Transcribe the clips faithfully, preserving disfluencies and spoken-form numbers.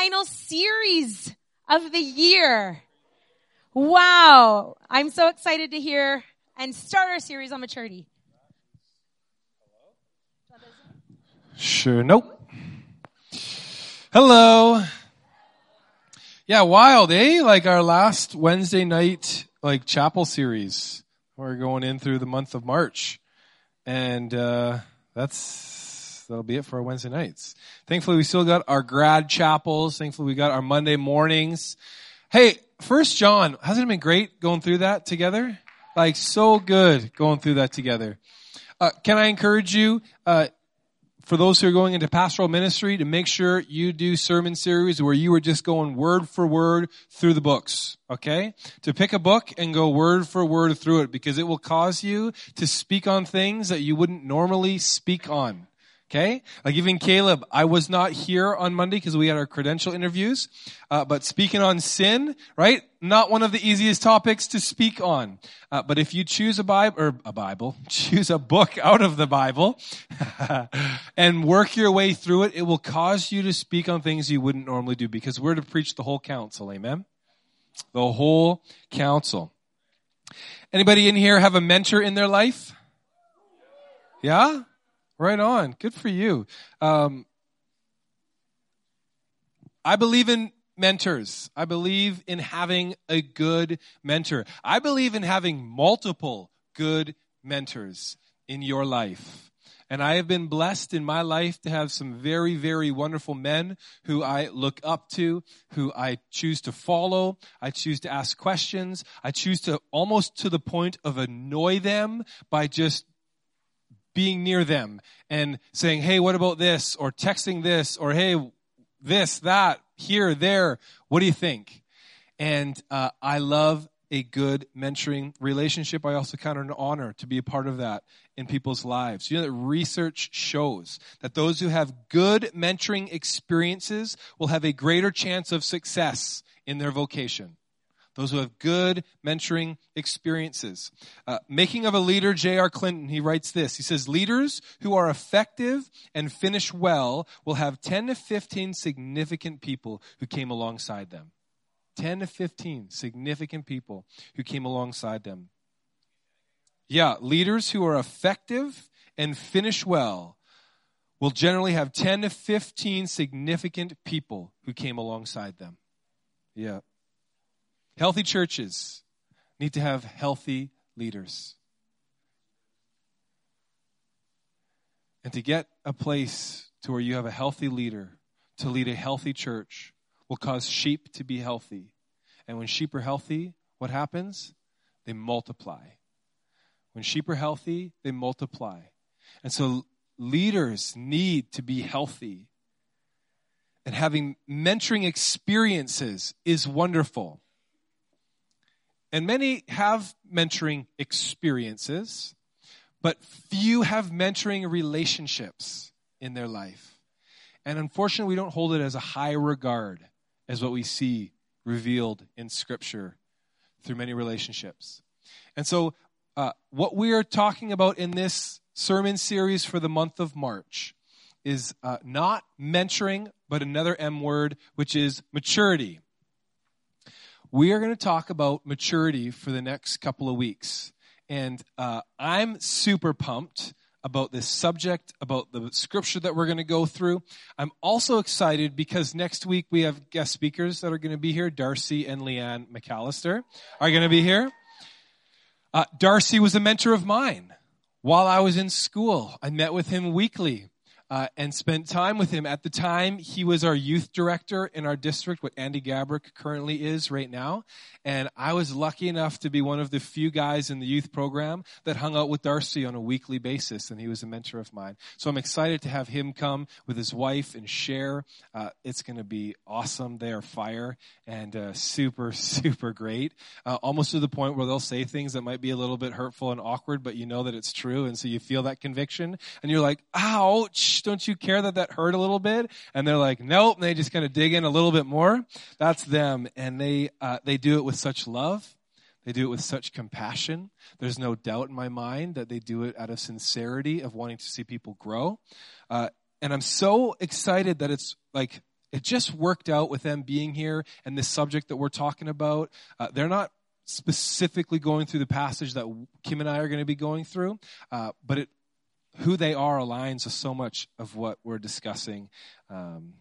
final series of the year. Wow. I'm so excited to hear and start our series on maturity. Sure. Nope. Hello. Yeah, wild, eh? Like our last Wednesday night, like chapel series. We're going in through the month of March. And uh that's that'll be it for our Wednesday nights. Thankfully, we still got our grad chapels. Thankfully, we got our Monday mornings. Hey, First John, hasn't it been great going through that together? Like, so good going through that together. Uh Can I encourage you, uh for those who are going into pastoral ministry, to make sure you do sermon series where you are just going word for word through the books, okay? To pick a book and go word for word through it, because it will cause you to speak on things that you wouldn't normally speak on, okay? Like even Caleb, I was not here on Monday because we had our credential interviews, uh, but speaking on sin, right? Not one of the easiest topics to speak on. Uh, but if you choose a Bible, or a Bible, choose a book out of the Bible and work your way through it, it will cause you to speak on things you wouldn't normally do, because we're to preach the whole counsel, amen? The whole counsel. Anybody in here have a mentor in their life? Yeah? Right on. Good for you. Um, I believe in mentors. I believe in having a good mentor. I believe in having multiple good mentors in your life. And I have been blessed in my life to have some very, very wonderful men who I look up to, who I choose to follow. I choose to ask questions. I choose to almost to the point of annoy them by just being near them and saying, hey, what about this? Or texting this, or hey, this, that. Here, there, what do you think? And uh, I love a good mentoring relationship. I also count it an honor to be a part of that in people's lives. You know that research shows that those who have good mentoring experiences will have a greater chance of success in their vocation. Those who have good mentoring experiences. Uh, Making of a Leader, J R Clinton, he writes this. He says, leaders who are effective and finish well will have ten to fifteen significant people who came alongside them. ten to fifteen significant people who came alongside them. Yeah, leaders who are effective and finish well will generally have ten to fifteen significant people who came alongside them. Yeah. Healthy churches need to have healthy leaders. And to get a place to where you have a healthy leader to lead a healthy church will cause sheep to be healthy. And when sheep are healthy, what happens? They multiply. When sheep are healthy, they multiply. And so leaders need to be healthy. And having mentoring experiences is wonderful. And many have mentoring experiences, but few have mentoring relationships in their life. And unfortunately, we don't hold it as a high regard as what we see revealed in Scripture through many relationships. And so uh, what we are talking about in this sermon series for the month of March is uh, not mentoring, but another M word, which is maturity. We are going to talk about maturity for the next couple of weeks. And uh, I'm super pumped about this subject, about the scripture that we're going to go through. I'm also excited because next week we have guest speakers that are going to be here. Darcy and Leanne McAllister are going to be here. Uh, Darcy was a mentor of mine while I was in school. I met with him weekly. Uh, and spent time with him. At the time, he was our youth director in our district, what Andy Gabrick currently is right now. And I was lucky enough to be one of the few guys in the youth program that hung out with Darcy on a weekly basis, and he was a mentor of mine. So I'm excited to have him come with his wife and share. Uh, it's going to be awesome. They are fire and uh, super, super great, uh, almost to the point where they'll say things that might be a little bit hurtful and awkward, but you know that it's true, and so you feel that conviction, and you're like, ouch. Don't you care that that hurt a little bit? And they're like, nope. And they just kind of dig in a little bit more. That's them. And they uh, they do it with such love. They do it with such compassion. There's no doubt in my mind that they do it out of sincerity of wanting to see people grow. Uh, and I'm so excited that it's like it just worked out with them being here and this subject that we're talking about. Uh, they're not specifically going through the passage that Kim and I are going to be going through, uh, but it, who they are aligns with so much of what we're discussing um,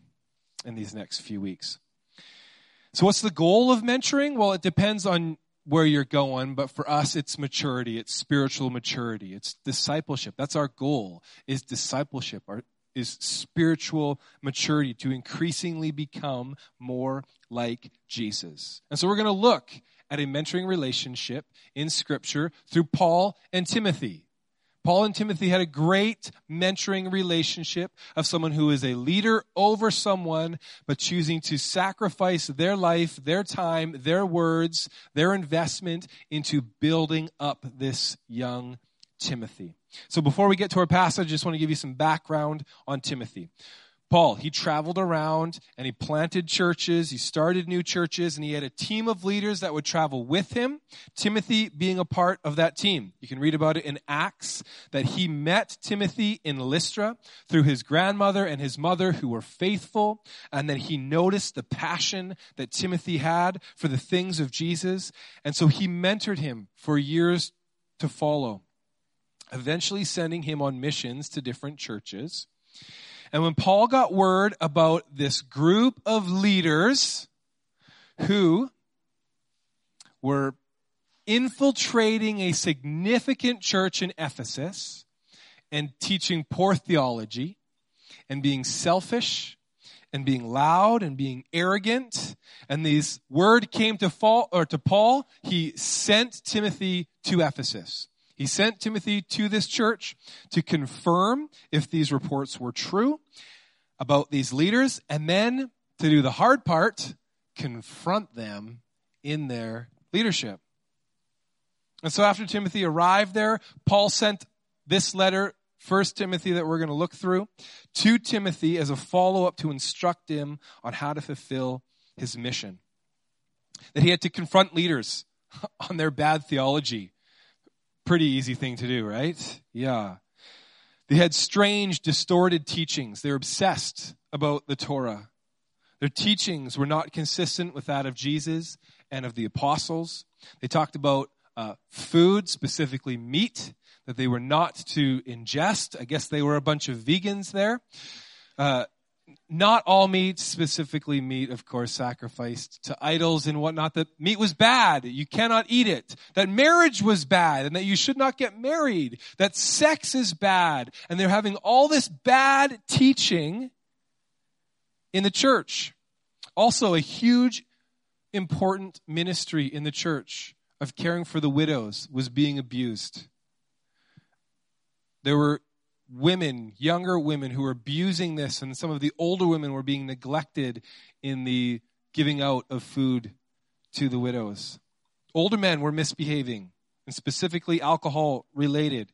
in these next few weeks. So what's the goal of mentoring? Well, it depends on where you're going, but for us, it's maturity. It's spiritual maturity. It's discipleship. That's our goal, is discipleship, our, is spiritual maturity, to increasingly become more like Jesus. And so we're going to look at a mentoring relationship in Scripture through Paul and Timothy. Paul and Timothy had a great mentoring relationship of someone who is a leader over someone, but choosing to sacrifice their life, their time, their words, their investment into building up this young Timothy. So before we get to our passage, I just want to give you some background on Timothy. Paul, he traveled around and he planted churches, he started new churches, and he had a team of leaders that would travel with him, Timothy being a part of that team. You can read about it in Acts, that he met Timothy in Lystra through his grandmother and his mother, who were faithful, and then he noticed the passion that Timothy had for the things of Jesus, and so he mentored him for years to follow, eventually sending him on missions to different churches. And when Paul got word about this group of leaders who were infiltrating a significant church in Ephesus and teaching poor theology and being selfish and being loud and being arrogant, and this word came to Paul, or to Paul, he sent Timothy to Ephesus. He sent Timothy to this church to confirm if these reports were true about these leaders, and then to do the hard part, confront them in their leadership. And so after Timothy arrived there, Paul sent this letter, First Timothy, that we're going to look through, to Timothy as a follow-up to instruct him on how to fulfill his mission. That he had to confront leaders on their bad theology. Pretty easy thing to do, right? Yeah. They had strange, distorted teachings. They were obsessed about the Torah. Their teachings were not consistent with that of Jesus and of the apostles. They talked about uh, food, specifically meat, that they were not to ingest. I guess they were a bunch of vegans there. Uh, not all meat, specifically meat, of course, sacrificed to idols and whatnot, that meat was bad, you cannot eat it, that marriage was bad, and that you should not get married, that sex is bad, and they're having all this bad teaching in the church. Also, a huge, important ministry in the church of caring for the widows was being abused. There were women, younger women, who were abusing this, and some of the older women were being neglected in the giving out of food to the widows. Older men were misbehaving, and specifically alcohol-related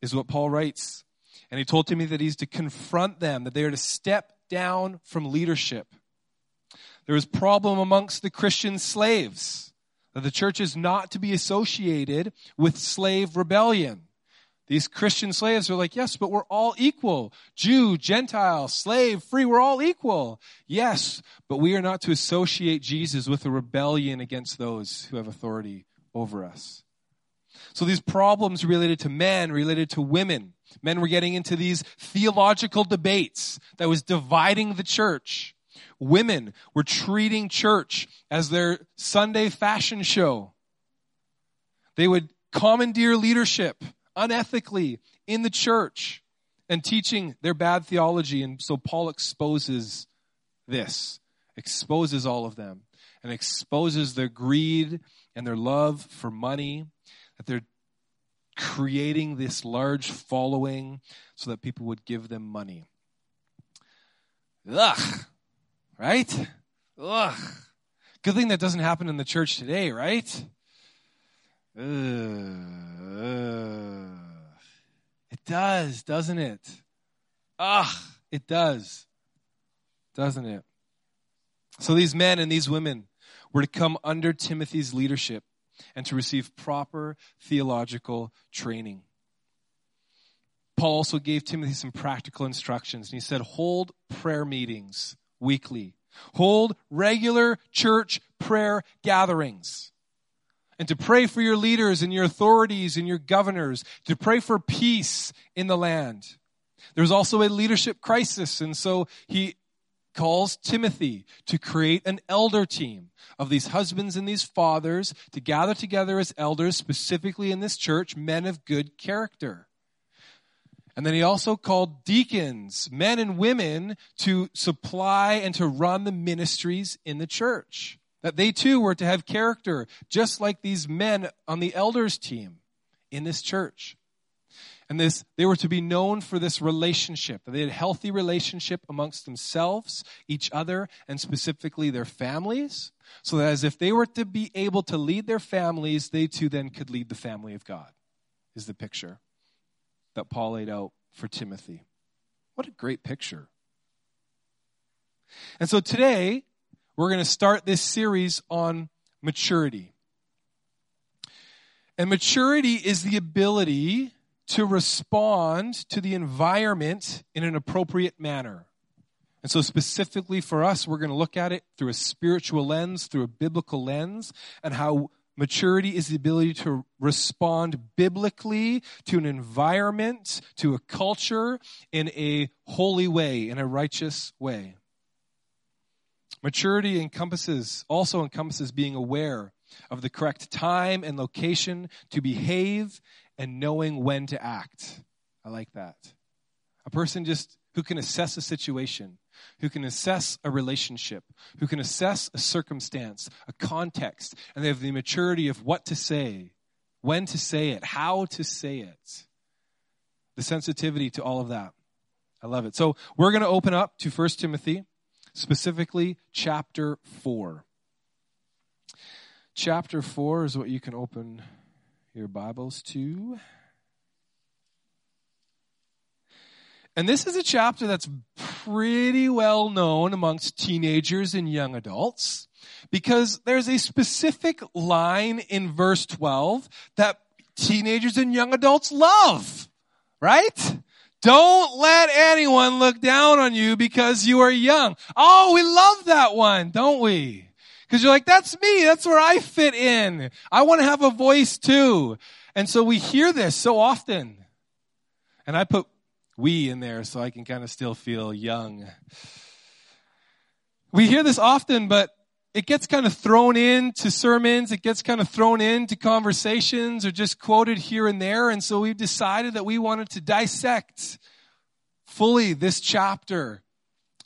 is what Paul writes. And he told Timothy that he's to confront them, that they are to step down from leadership. There was problem amongst the Christian slaves, that the church is not to be associated with slave rebellion. These Christian slaves are like, yes, but we're all equal. Jew, Gentile, slave, free, we're all equal. Yes, but we are not to associate Jesus with a rebellion against those who have authority over us. So these problems related to men, related to women. Men were getting into these theological debates that was dividing the church. Women were treating church as their Sunday fashion show. They would commandeer leadership unethically in the church and teaching their bad theology. And so Paul exposes this, exposes all of them, and exposes their greed and their love for money, that they're creating this large following so that people would give them money. Ugh, right? Ugh. Good thing that doesn't happen in the church today, right? Ugh, ugh. It does, doesn't it? Ah, it does, doesn't it? So these men and these women were to come under Timothy's leadership and to receive proper theological training. Paul also gave Timothy some practical instructions, and he said, hold prayer meetings weekly. Hold regular church prayer gatherings. And to pray for your leaders and your authorities and your governors. To pray for peace in the land. There's also a leadership crisis, and so he calls Timothy to create an elder team of these husbands and these fathers to gather together as elders, specifically in this church, men of good character. And then he also called deacons, men and women, to supply and to run the ministries in the church, that they too were to have character, just like these men on the elders team in this church. And this, they were to be known for this relationship. They had a healthy relationship amongst themselves, each other, and specifically their families, so that as if they were to be able to lead their families, they too then could lead the family of God, is the picture that Paul laid out for Timothy. What a great picture. And so today, we're going to start this series on maturity. And maturity is the ability to respond to the environment in an appropriate manner. And so specifically for us, we're going to look at it through a spiritual lens, through a biblical lens, and how maturity is the ability to respond biblically to an environment, to a culture, in a holy way, in a righteous way. Maturity encompasses, also encompasses being aware of the correct time and location to behave and knowing when to act. I like that. A person just who can assess a situation, who can assess a relationship, who can assess a circumstance, a context, and they have the maturity of what to say, when to say it, how to say it, the sensitivity to all of that. I love it. So we're going to open up to First Timothy, specifically chapter four. Chapter four is what you can open your Bibles to. And this is a chapter that's pretty well known amongst teenagers and young adults, because there's a specific line in verse twelve that teenagers and young adults love, right? Don't let anyone look down on you because you are young. Oh, we love that one, don't we? Because you're like, that's me. That's where I fit in. I want to have a voice too. And so we hear this so often. And I put we in there so I can kind of still feel young. We hear this often, but it gets kind of thrown into sermons. It gets kind of thrown into conversations or just quoted here and there. And so we've decided that we wanted to dissect fully this chapter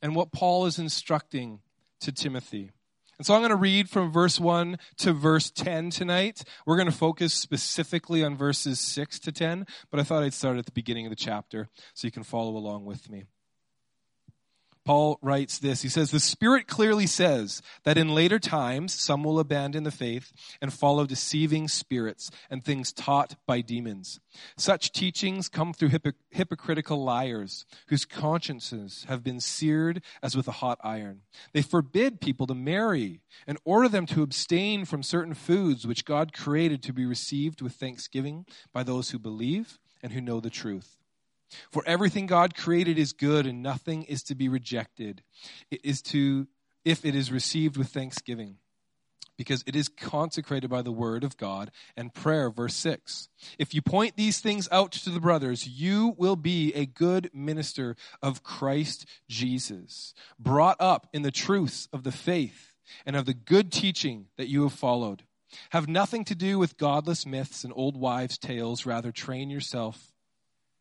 and what Paul is instructing to Timothy. And so I'm going to read from verse one to verse ten tonight. We're going to focus specifically on verses six to ten, but I thought I'd start at the beginning of the chapter so you can follow along with me. Paul writes this. He says, "The Spirit clearly says that in later times some will abandon the faith and follow deceiving spirits and things taught by demons. Such teachings come through hypoc- hypocritical liars whose consciences have been seared as with a hot iron. They forbid people to marry and order them to abstain from certain foods which God created to be received with thanksgiving by those who believe and who know the truth. For everything God created is good, and nothing is to be rejected. It is to, if it is received with thanksgiving, because it is consecrated by the word of God and prayer." Verse six. "If you point these things out to the brothers, you will be a good minister of Christ Jesus, brought up in the truths of the faith and of the good teaching that you have followed. Have nothing to do with godless myths and old wives' tales. Rather, train yourself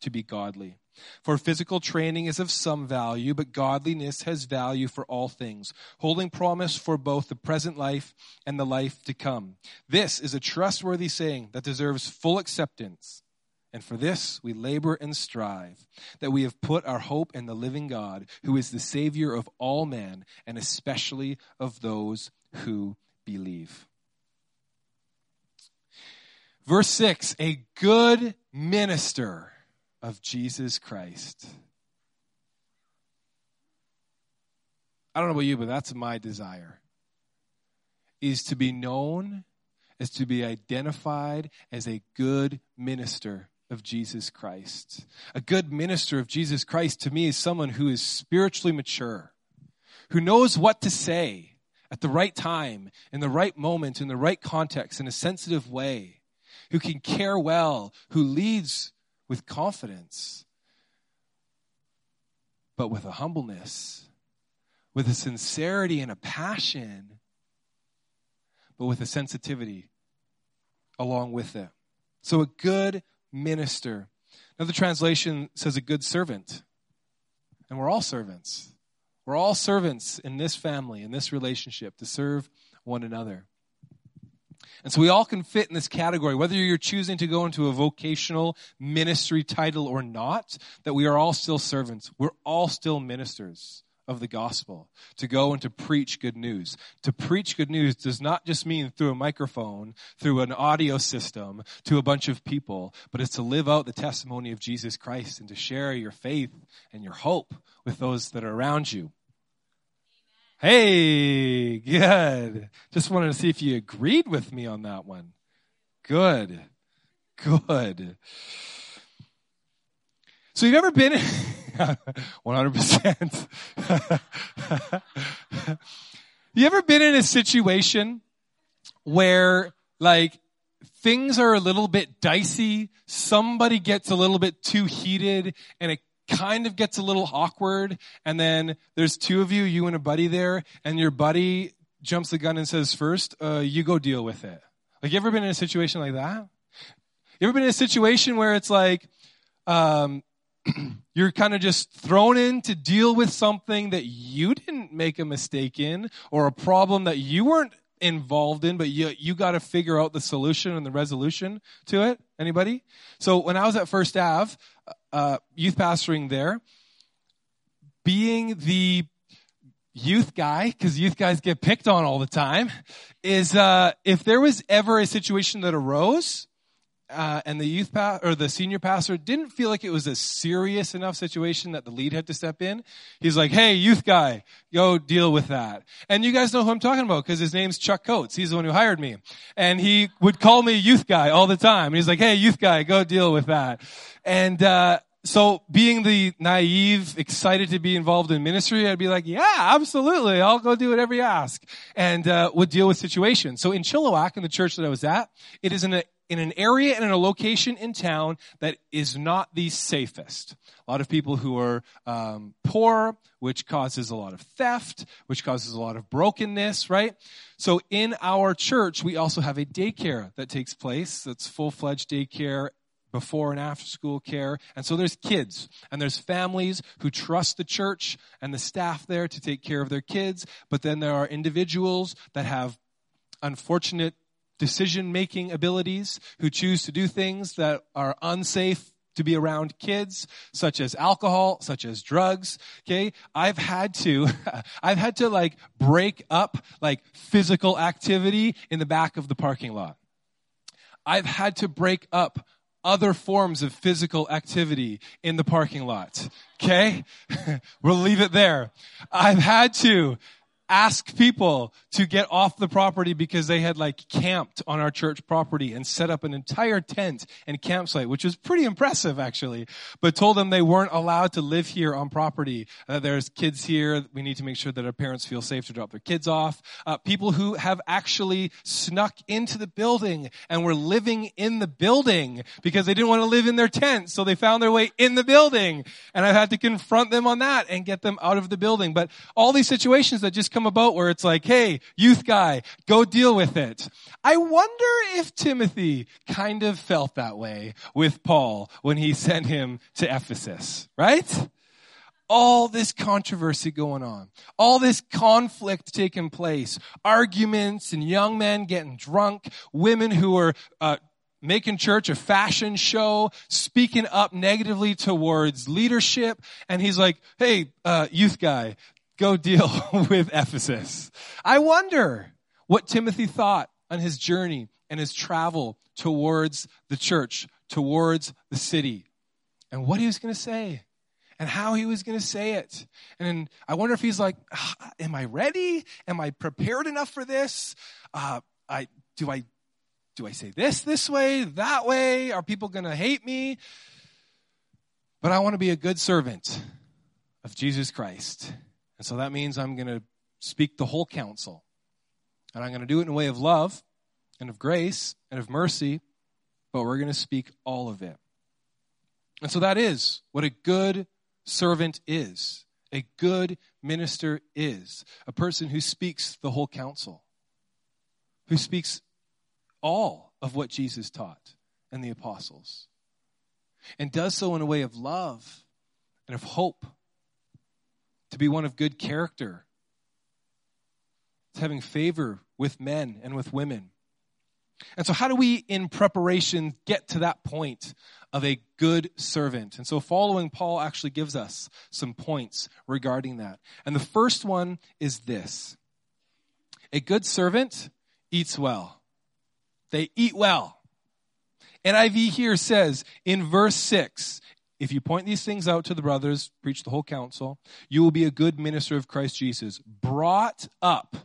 to be godly. For physical training is of some value, but godliness has value for all things, holding promise for both the present life and the life to come. This is a trustworthy saying that deserves full acceptance. And for this we labor and strive, that we have put our hope in the living God, who is the Savior of all men, and especially of those who believe." Verse six, a good minister of Jesus Christ. I don't know about you, but that's my desire, is to be known, is to be identified as a good minister of Jesus Christ. A good minister of Jesus Christ to me is someone who is spiritually mature, who knows what to say at the right time, in the right moment, in the right context, in a sensitive way, who can care well, who leads with confidence, but with a humbleness, with a sincerity and a passion, but with a sensitivity along with it. So a good minister. Another translation says a good servant. And we're all servants. We're all servants in this family, in this relationship, to serve one another. And so we all can fit in this category, whether you're choosing to go into a vocational ministry title or not, that we are all still servants. We're all still ministers of the gospel, to go and to preach good news. To preach good news does not just mean through a microphone, through an audio system, to a bunch of people, but it's to live out the testimony of Jesus Christ and to share your faith and your hope with those that are around you. Amen. Hey, good. Just wanted to see if you agreed with me on that one. Good, good. So you've ever been in... one hundred percent. You ever been in a situation where, like, things are a little bit dicey, somebody gets a little bit too heated, and it kind of gets a little awkward, and then there's two of you, you and a buddy there, and your buddy jumps the gun and says, first, uh, you go deal with it. Like, you ever been in a situation like that? You ever been in a situation where it's like, um... you're kind of just thrown in to deal with something that you didn't make a mistake in, or a problem that you weren't involved in, but you you got to figure out the solution and the resolution to it? Anybody? So when I was at First Ave, uh, youth pastoring there, being the youth guy, because youth guys get picked on all the time, is uh, if there was ever a situation that arose, Uh, and the youth pa- or the senior pastor didn't feel like it was a serious enough situation that the lead had to step in, he's like, hey, youth guy, go deal with that. And you guys know who I'm talking about because his name's Chuck Coates. He's the one who hired me. And he would call me youth guy all the time. And he's like, hey, youth guy, go deal with that. And uh so being the naive, excited to be involved in ministry, I'd be like, yeah, absolutely. I'll go do whatever you ask. And uh would deal with situations. So in Chilliwack, in the church that I was at, it is an in an area and in a location in town that is not the safest. A lot of people who are um, poor, which causes a lot of theft, which causes a lot of brokenness, right? So in our church, we also have a daycare that takes place. That's full-fledged daycare, before and after school care. And so there's kids and there's families who trust the church and the staff there to take care of their kids. But then there are individuals that have unfortunate decision-making abilities, who choose to do things that are unsafe to be around kids, such as alcohol, such as drugs, okay? I've had to, I've had to, like, break up, like, physical activity in the back of the parking lot. I've had to break up other forms of physical activity in the parking lot, okay? We'll leave it there. I've had to ask people to get off the property because they had, like, camped on our church property and set up an entire tent and campsite, which was pretty impressive, actually, but told them they weren't allowed to live here on property, that uh, there's kids here. We need to make sure that our parents feel safe to drop their kids off. Uh, people who have actually snuck into the building and were living in the building because they didn't want to live in their tent, so they found their way in the building, and I've had to confront them on that and get them out of the building. But all these situations that just come about where it's like, hey, youth guy, go deal with it. I wonder if Timothy kind of felt that way with Paul when he sent him to Ephesus, right? All this controversy going on, all this conflict taking place, arguments and young men getting drunk, women who are uh, making church a fashion show, speaking up negatively towards leadership. And he's like, hey, uh, youth guy, go deal with Ephesus. I wonder what Timothy thought on his journey and his travel towards the church, towards the city, and what he was going to say and how he was going to say it. And I wonder if he's like, am I ready? Am I prepared enough for this? Uh, I do I do I say this this way, that way? Are people going to hate me? But I want to be a good servant of Jesus Christ. And so that means I'm going to speak the whole counsel. And I'm going to do it in a way of love and of grace and of mercy, but we're going to speak all of it. And so that is what a good servant is. A good minister is a person who speaks the whole counsel, who speaks all of what Jesus taught and the apostles, and does so in a way of love and of hope, to be one of good character, to having favor with men and with women. And so how do we, in preparation, get to that point of a good servant? And so following Paul actually gives us some points regarding that. And the first one is this. A good servant eats well. They eat well. N I V here says in verse six, if you point these things out to the brothers, preach the whole counsel, you will be a good minister of Christ Jesus, brought up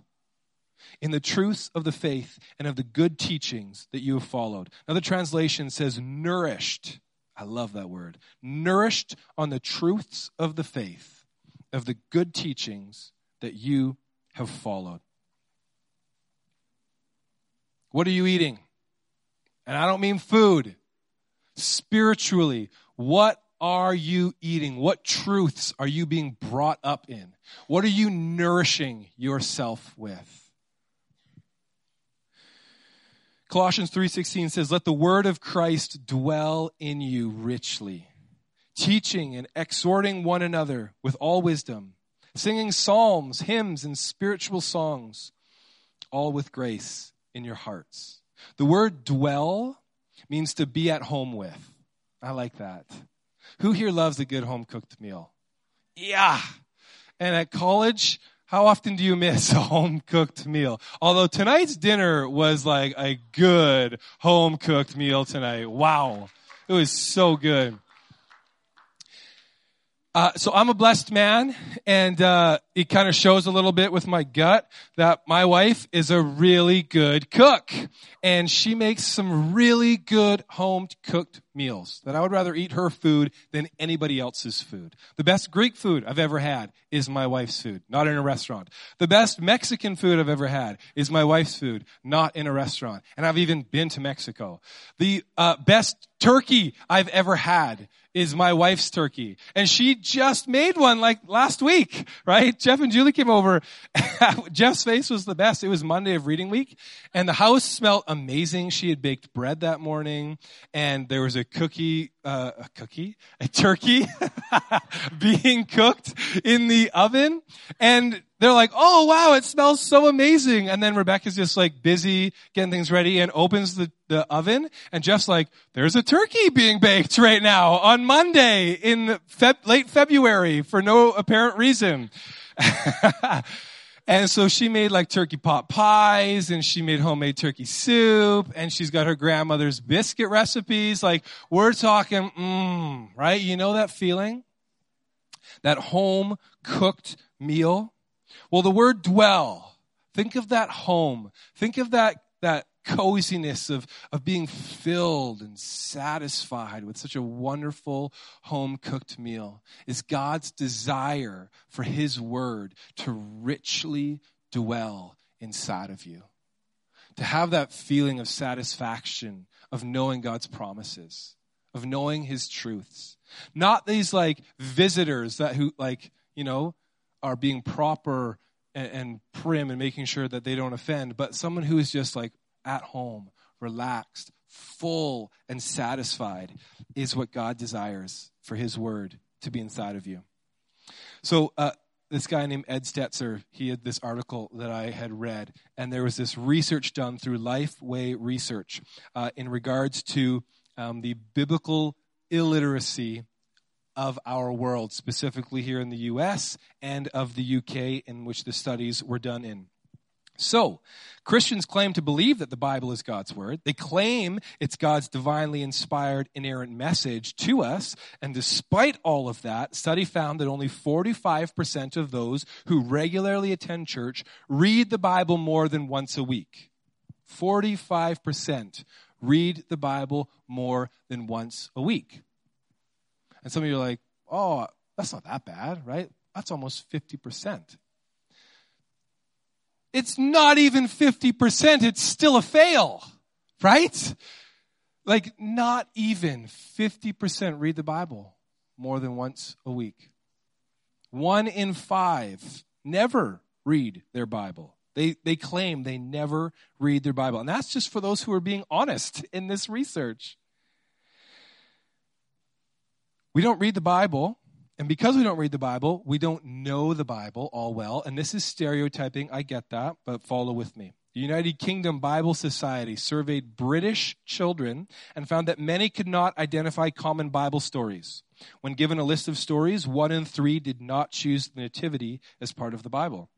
in the truths of the faith and of the good teachings that you have followed. Another translation says nourished. I love that word. Nourished on the truths of the faith, of the good teachings that you have followed. What are you eating? And I don't mean food. Spiritually, what are you eating? What truths are you being brought up in? What are you nourishing yourself with? Colossians three sixteen says, let the word of Christ dwell in you richly, teaching and exhorting one another with all wisdom, singing psalms, hymns, and spiritual songs, all with grace in your hearts. The word dwell means to be at home with. I like that. Who here loves a good home-cooked meal? Yeah. And at college, how often do you miss a home-cooked meal? Although tonight's dinner was like a good home-cooked meal tonight. Wow. It was so good. Uh, so I'm a blessed man, and uh, it kind of shows a little bit with my gut that my wife is a really good cook. And she makes some really good home-cooked meals that I would rather eat her food than anybody else's food. The best Greek food I've ever had is my wife's food, not in a restaurant. The best Mexican food I've ever had is my wife's food, not in a restaurant. And I've even been to Mexico. The uh, best turkey I've ever had is my wife's turkey. And she just made one like last week, right? Jeff and Julie came over. Jeff's face was the best. It was Monday of reading week. And the house smelled amazing. She had baked bread that morning. And there was a cookie, uh, a cookie, a turkey being cooked in the oven. And they're like, oh, wow, it smells so amazing. And then Rebecca's just like busy getting things ready and opens the, the oven. And Jeff's like, there's a turkey being baked right now on Monday in Feb- late February for no apparent reason. And so she made like turkey pot pies, and she made homemade turkey soup, and she's got her grandmother's biscuit recipes. Like, we're talking, mmm, right? You know that feeling? That home-cooked meal? Well, the word dwell, think of that home. Think of that, that coziness of, of being filled and satisfied with such a wonderful home-cooked meal. Is God's desire for his word to richly dwell inside of you. To have that feeling of satisfaction, of knowing God's promises, of knowing his truths. Not these like visitors that who like, you know, are being proper and, and prim and making sure that they don't offend, but someone who is just like at home, relaxed, full, and satisfied is what God desires for his word to be inside of you. So uh, this guy named Ed Stetzer, he had this article that I had read, and there was this research done through LifeWay Research uh, in regards to um, the biblical illiteracy of our world, specifically here in the U S and of the U K, in which the studies were done in. So, Christians claim to believe that the Bible is God's word. They claim it's God's divinely inspired, inerrant message to us. And despite all of that, study found that only forty-five percent of those who regularly attend church read the Bible more than once a week. forty-five percent read the Bible more than once a week. And some of you are like, oh, that's not that bad, right? That's almost fifty percent. It's not even fifty percent. It's still a fail, right? Like, not even fifty percent read the Bible more than once a week. One in five never read their Bible. They they claim they never read their Bible. And that's just for those who are being honest in this research. We don't read the Bible. And because we don't read the Bible, we don't know the Bible all well. And this is stereotyping. I get that, but follow with me. The United Kingdom Bible Society surveyed British children and found that many could not identify common Bible stories. When given a list of stories, one in three did not choose the Nativity as part of the Bible.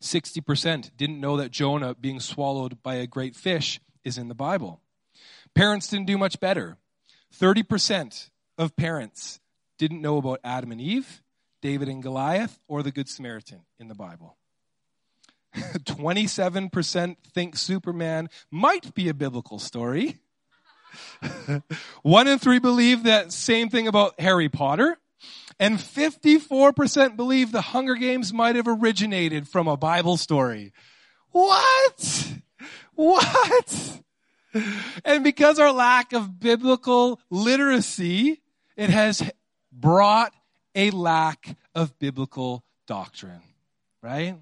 sixty percent didn't know that Jonah being swallowed by a great fish is in the Bible. Parents didn't do much better. thirty percent of parents didn't know about Adam and Eve, David and Goliath, or the Good Samaritan in the Bible. twenty-seven percent think Superman might be a biblical story. One in three believe that same thing about Harry Potter. And fifty-four percent believe the Hunger Games might have originated from a Bible story. What? What? And because our lack of biblical literacy, it has brought a lack of biblical doctrine, right?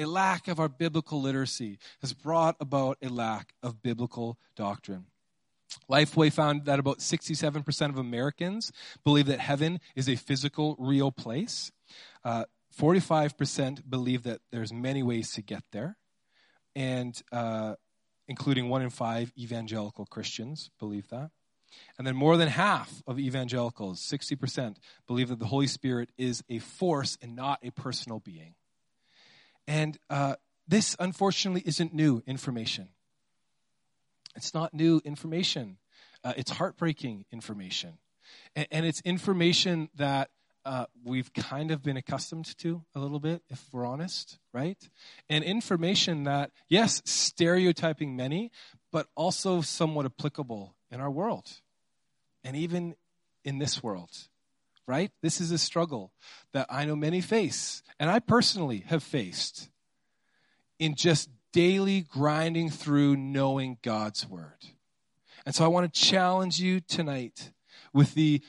A lack of our biblical literacy has brought about a lack of biblical doctrine. LifeWay found that about sixty-seven percent of Americans believe that heaven is a physical, real place. Uh, forty-five percent believe that there's many ways to get there, and uh, including one in five evangelical Christians believe that. And then more than half of evangelicals, sixty percent, believe that the Holy Spirit is a force and not a personal being. And uh, this, unfortunately, isn't new information. It's not new information. Uh, it's heartbreaking information. And, and it's information that uh, we've kind of been accustomed to a little bit, if we're honest, right? And information that, yes, stereotyping many, but also somewhat applicable in our world, and even in this world, right? This is a struggle that I know many face, and I personally have faced in just daily grinding through knowing God's word. And so I want to challenge you tonight with the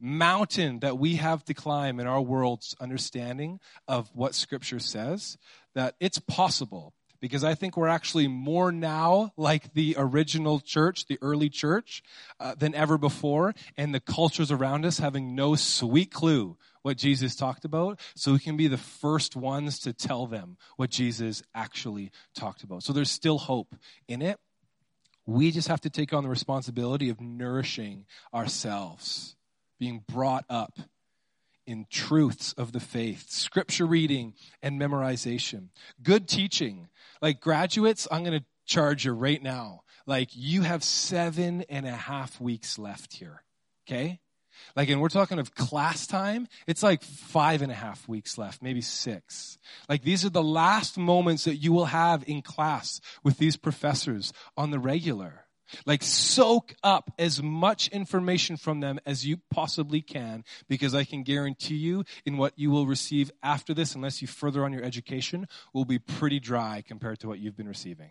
mountain that we have to climb in our world's understanding of what Scripture says, that it's possible. Because I think we're actually more now like the original church, the early church, uh, than ever before. And the cultures around us having no sweet clue what Jesus talked about. So we can be the first ones to tell them what Jesus actually talked about. So there's still hope in it. We just have to take on the responsibility of nourishing ourselves, being brought up in truths of the faith, scripture reading and memorization, good teaching. Like, graduates, I'm going to charge you right now. Like, you have seven and a half weeks left here, okay? Like, and we're talking of class time. It's like five and a half weeks left, maybe six. Like, these are the last moments that you will have in class with these professors on the regular. Like, soak up as much information from them as you possibly can, because I can guarantee you in what you will receive after this, unless you further on your education, will be pretty dry compared to what you've been receiving.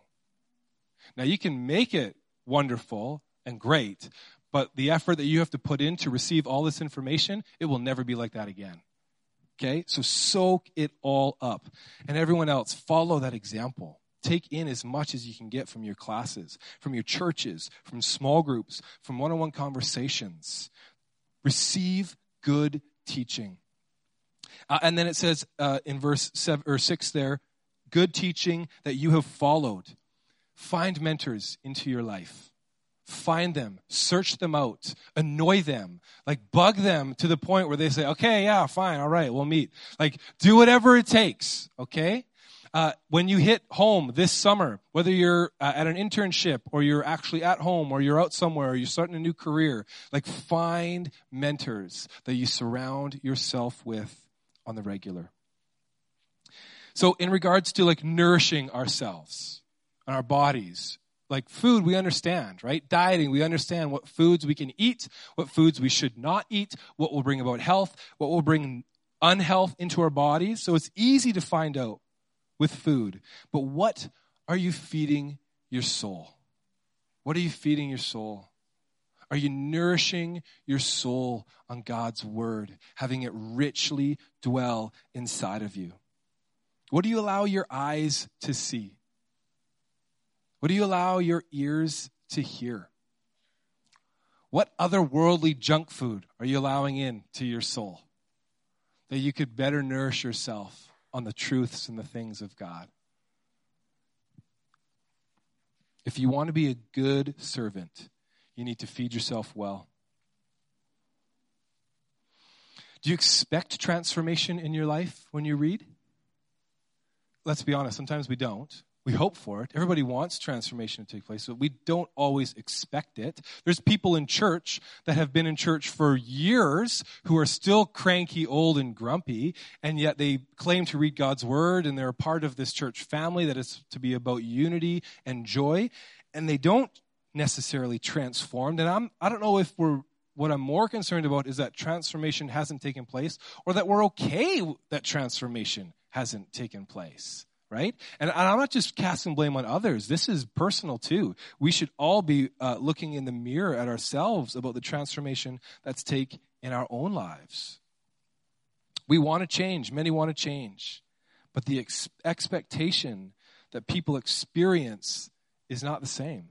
Now, you can make it wonderful and great, but the effort that you have to put in to receive all this information, it will never be like that again. Okay? So soak it all up. And everyone else, follow that example. Take in as much as you can get from your classes, from your churches, from small groups, from one-on-one conversations. Receive good teaching. Uh, and then it says uh, in verse seven or six there, good teaching that you have followed. Find mentors into your life. Find them. Search them out. Annoy them. Like, bug them to the point where they say, okay, yeah, fine, all right, we'll meet. Like, do whatever it takes, okay? Uh, when you hit home this summer, whether you're uh, at an internship or you're actually at home or you're out somewhere or you're starting a new career, like, find mentors that you surround yourself with on the regular. So in regards to, like, nourishing ourselves and our bodies, like, food, we understand, right? Dieting, we understand what foods we can eat, what foods we should not eat, what will bring about health, what will bring unhealth into our bodies. So it's easy to find out with food. But what are you feeding your soul? What are you feeding your soul? Are you nourishing your soul on God's word, having it richly dwell inside of you? What do you allow your eyes to see? What do you allow your ears to hear? What otherworldly junk food are you allowing in to your soul that you could better nourish yourself on the truths and the things of God? If you want to be a good servant, you need to feed yourself well. Do you expect transformation in your life when you read? Let's be honest, sometimes we don't. We hope for it. Everybody wants transformation to take place, but we don't always expect it. There's people in church that have been in church for years who are still cranky, old, and grumpy, and yet they claim to read God's word, and they're a part of this church family that is to be about unity and joy, and they don't necessarily transformed. And I'm, I don't know if we're, what I'm more concerned about is that transformation hasn't taken place, or that we're okay that transformation hasn't taken place. Right? And I'm not just casting blame on others. This is personal too. We should all be uh, looking in the mirror at ourselves about the transformation that's taken in our own lives. We want to change. Many want to change. But the ex- expectation that people experience is not the same.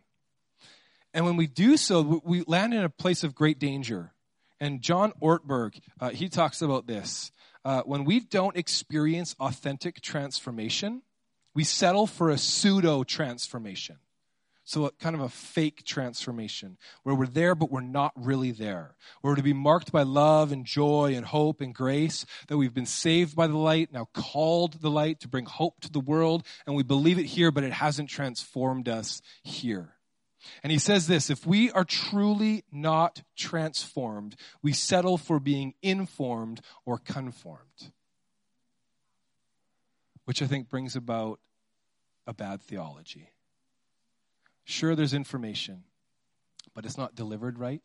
And when we do so, we land in a place of great danger. And John Ortberg, uh, he talks about this. Uh, when we don't experience authentic transformation, we settle for a pseudo-transformation. So a, kind of a fake transformation where we're there, but we're not really there. We're to be marked by love and joy and hope and grace, that we've been saved by the light, now called the light to bring hope to the world. And we believe it here, but it hasn't transformed us here. And he says this, if we are truly not transformed, we settle for being informed or conformed, which I think brings about a bad theology. Sure, there's information, but it's not delivered right.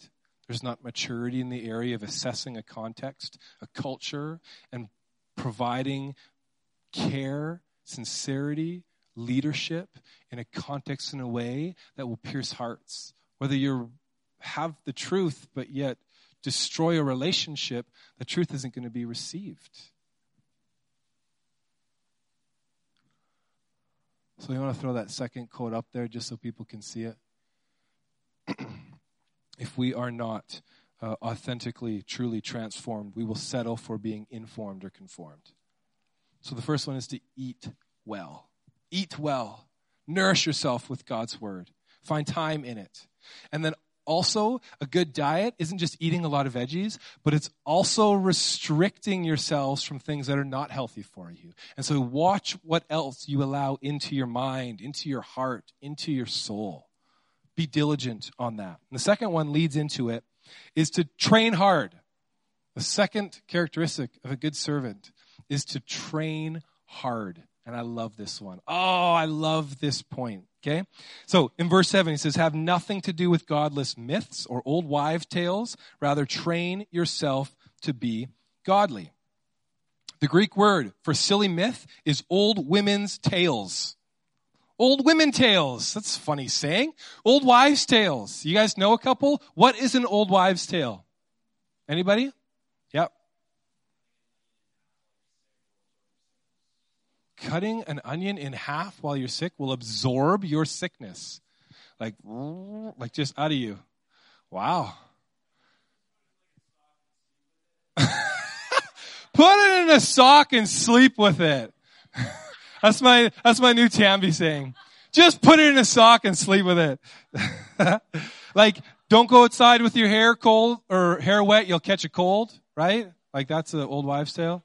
There's not maturity in the area of assessing a context, a culture, and providing care, sincerity, leadership in a context, in a way that will pierce hearts. Whether you have the truth, but yet destroy a relationship, the truth isn't going to be received. So you want to throw that second quote up there just so people can see it. If we are not uh, authentically, truly transformed, we will settle for being informed or conformed. So the first one is to eat well. Eat well. Nourish yourself with God's word. Find time in it. And then also, a good diet isn't just eating a lot of veggies, but it's also restricting yourselves from things that are not healthy for you. And so watch what else you allow into your mind, into your heart, into your soul. Be diligent on that. And the second one leads into it, is to train hard. The second characteristic of a good servant is to train hard. And I love this one. Oh, I love this point, okay? So in verse seven, he says, have nothing to do with godless myths or old wives' tales. Rather, train yourself to be godly. The Greek word for silly myth is old women's tales. Old women tales. That's a funny saying. Old wives' tales. You guys know a couple? What is an old wives' tale? Anybody? Yep. Cutting an onion in half while you're sick will absorb your sickness. Like, like just out of you. Wow. Put it in a sock and sleep with it. That's my, that's my new Tambi saying. Just put it in a sock and sleep with it. Like, don't go outside with your hair cold or hair wet. You'll catch a cold, right? Like, that's an old wives' tale.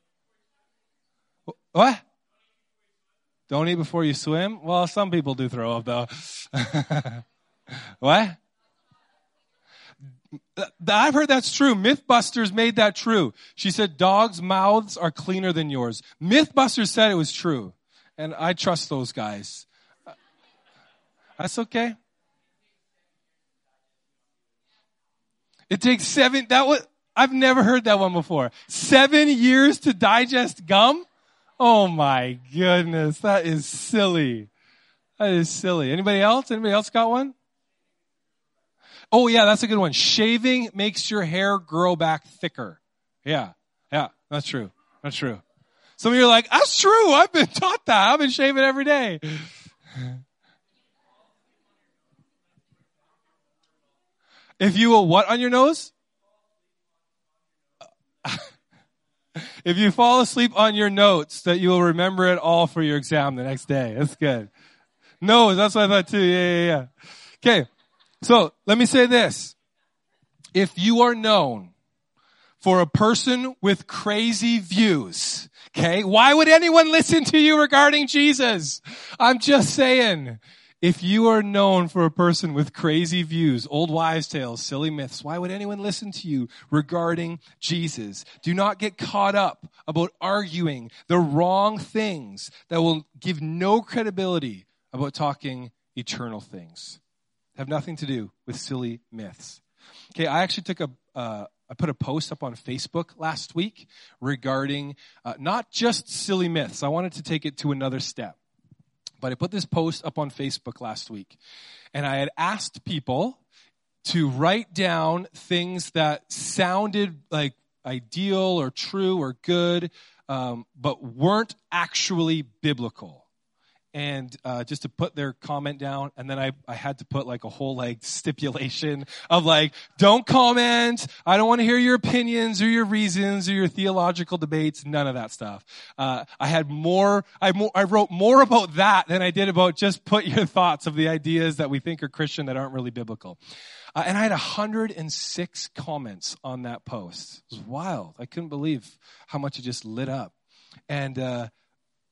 What? Don't eat before you swim? Well, some people do throw up, though. What? I've heard that's true. Mythbusters made that true. She said dogs' mouths are cleaner than yours. Mythbusters said it was true. And I trust those guys. That's okay. It takes seven... That was... I've never heard that one before. Seven years to digest gum? Oh my goodness, that is silly. That is silly. Anybody else? Anybody else got one? Oh yeah, that's a good one. Shaving makes your hair grow back thicker. Yeah, yeah, that's true. That's true. Some of you are like, that's true. I've been taught that. I've been shaving every day. If you will what on your nose? If you fall asleep on your notes, that you will remember it all for your exam the next day. That's good. No, that's what I thought too. Yeah, yeah, yeah. Okay, so let me say this. If you are known for a person with crazy views, okay, why would anyone listen to you regarding Jesus? I'm just saying. If you are known for a person with crazy views, old wives' tales, silly myths, why would anyone listen to you regarding Jesus? Do not get caught up about arguing the wrong things that will give no credibility about talking eternal things. Have nothing to do with silly myths. Okay, I actually took a, uh, I put a post up on Facebook last week regarding uh, not just silly myths. I wanted to take it to another step. But I put this post up on Facebook last week, and I had asked people to write down things that sounded like ideal or true or good, um, but weren't actually biblical, and uh, just to put their comment down. And then I, I had to put like a whole like stipulation of like, don't comment. I don't want to hear your opinions or your reasons or your theological debates. None of that stuff. Uh, I had more, I more, I wrote more about that than I did about just put your thoughts of the ideas that we think are Christian that aren't really biblical. Uh, and I had one hundred six comments on that post. It was wild. I couldn't believe how much it just lit up. And, uh,